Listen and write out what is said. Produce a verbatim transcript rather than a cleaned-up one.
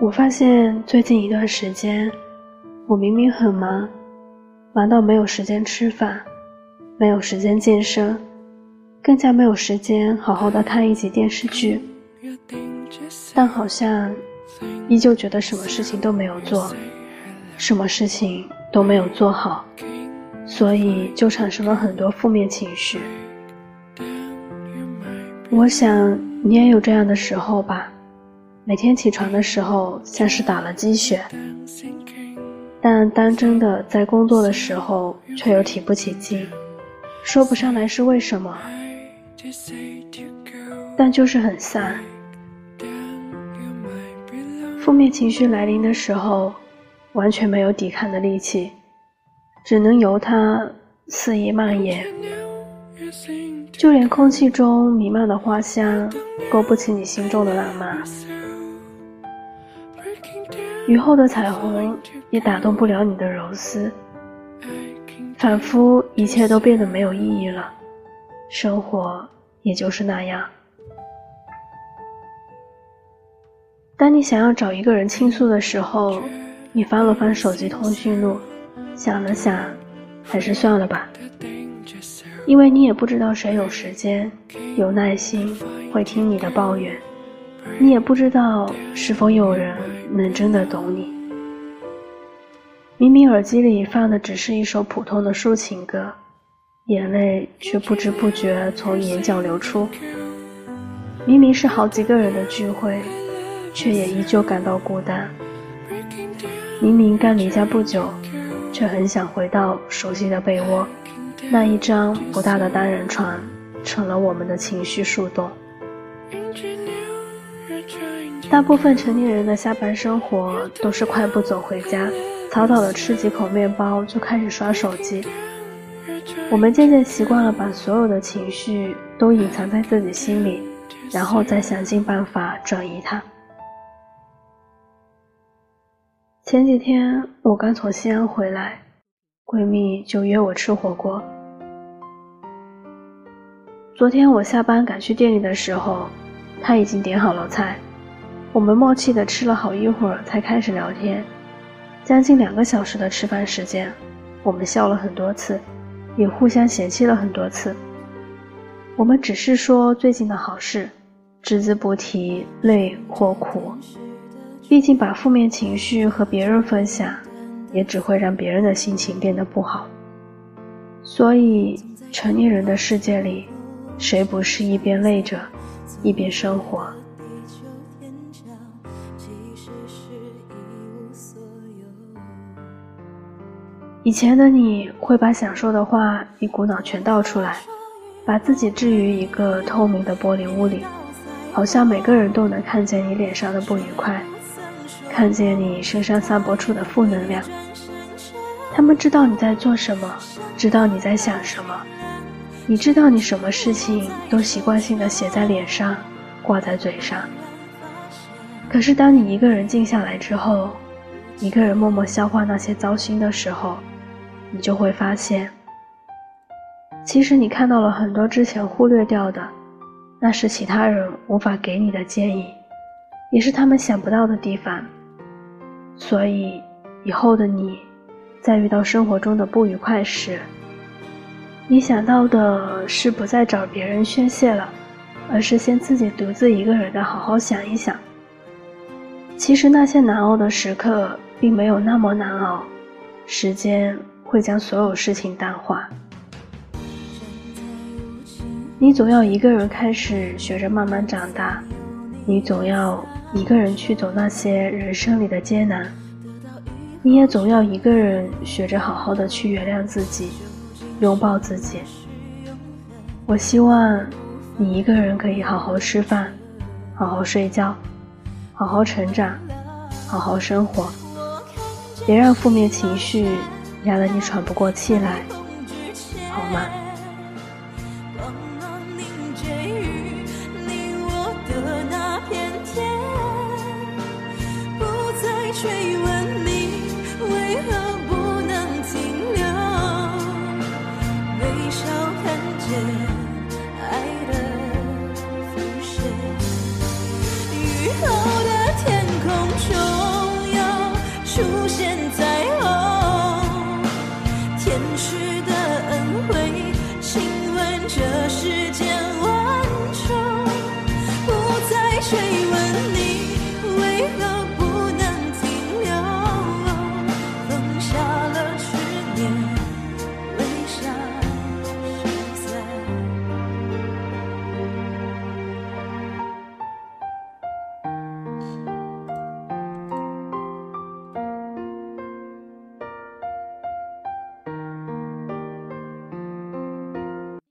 我发现最近一段时间，我明明很忙，忙到没有时间吃饭，没有时间健身，更加没有时间好好的看一集电视剧，但好像依旧觉得什么事情都没有做，什么事情都没有做好，所以就产生了很多负面情绪。我想你也有这样的时候吧，每天起床的时候像是打了鸡血，但当真的在工作的时候却又提不起劲，说不上来是为什么，但就是很散。负面情绪来临的时候，完全没有抵抗的力气，只能由它肆意蔓延，就连空气中弥漫的花香勾不起你心中的浪漫，雨后的彩虹也打动不了你的柔丝，仿佛一切都变得没有意义了，生活也就是那样。当你想要找一个人倾诉的时候，你翻了翻手机通讯录，想了想，还是算了吧，因为你也不知道谁有时间、有耐心会听你的抱怨，你也不知道是否有人能真的懂你。明明耳机里放的只是一首普通的抒情歌，眼泪却不知不觉从眼角流出。明明是好几个人的聚会，却也依旧感到孤单。明明刚离家不久，却很想回到熟悉的被窝，那一张不大的单人床成了我们的情绪树洞。大部分成年人的下班生活都是快步走回家，草草的吃几口面包就开始刷手机。我们渐渐习惯了把所有的情绪都隐藏在自己心里，然后再想尽办法转移它。前几天我刚从西安回来，闺蜜就约我吃火锅。昨天我下班赶去店里的时候，她已经点好了菜，我们默契地吃了好一会儿才开始聊天。将近两个小时的吃饭时间，我们笑了很多次，也互相嫌弃了很多次。我们只是说最近的好事，只字不提累或苦，毕竟把负面情绪和别人分享，也只会让别人的心情变得不好。所以成年人的世界里，谁不是一边累着一边生活？以前的你会把想说的话一股脑全倒出来，把自己置于一个透明的玻璃屋里，好像每个人都能看见你脸上的不愉快，看见你身上散播出的负能量。他们知道你在做什么，知道你在想什么，你知道你什么事情都习惯性的写在脸上，挂在嘴上。可是当你一个人静下来之后，一个人默默消化那些糟心的时候，你就会发现，其实你看到了很多之前忽略掉的，那是其他人无法给你的建议，也是他们想不到的地方。所以以后的你在遇到生活中的不愉快时，你想到的是不再找别人宣泄了，而是先自己独自一个人的好好想一想。其实那些难熬的时刻并没有那么难熬，时间会将所有事情淡化。你总要一个人开始学着慢慢长大，你总要一个人去走那些人生里的艰难，你也总要一个人学着好好的去原谅自己，拥抱自己。我希望你一个人可以好好吃饭，好好睡觉，好好成长，好好生活，别让负面情绪压得你喘不过气来，好吗？雨后的天空中出现。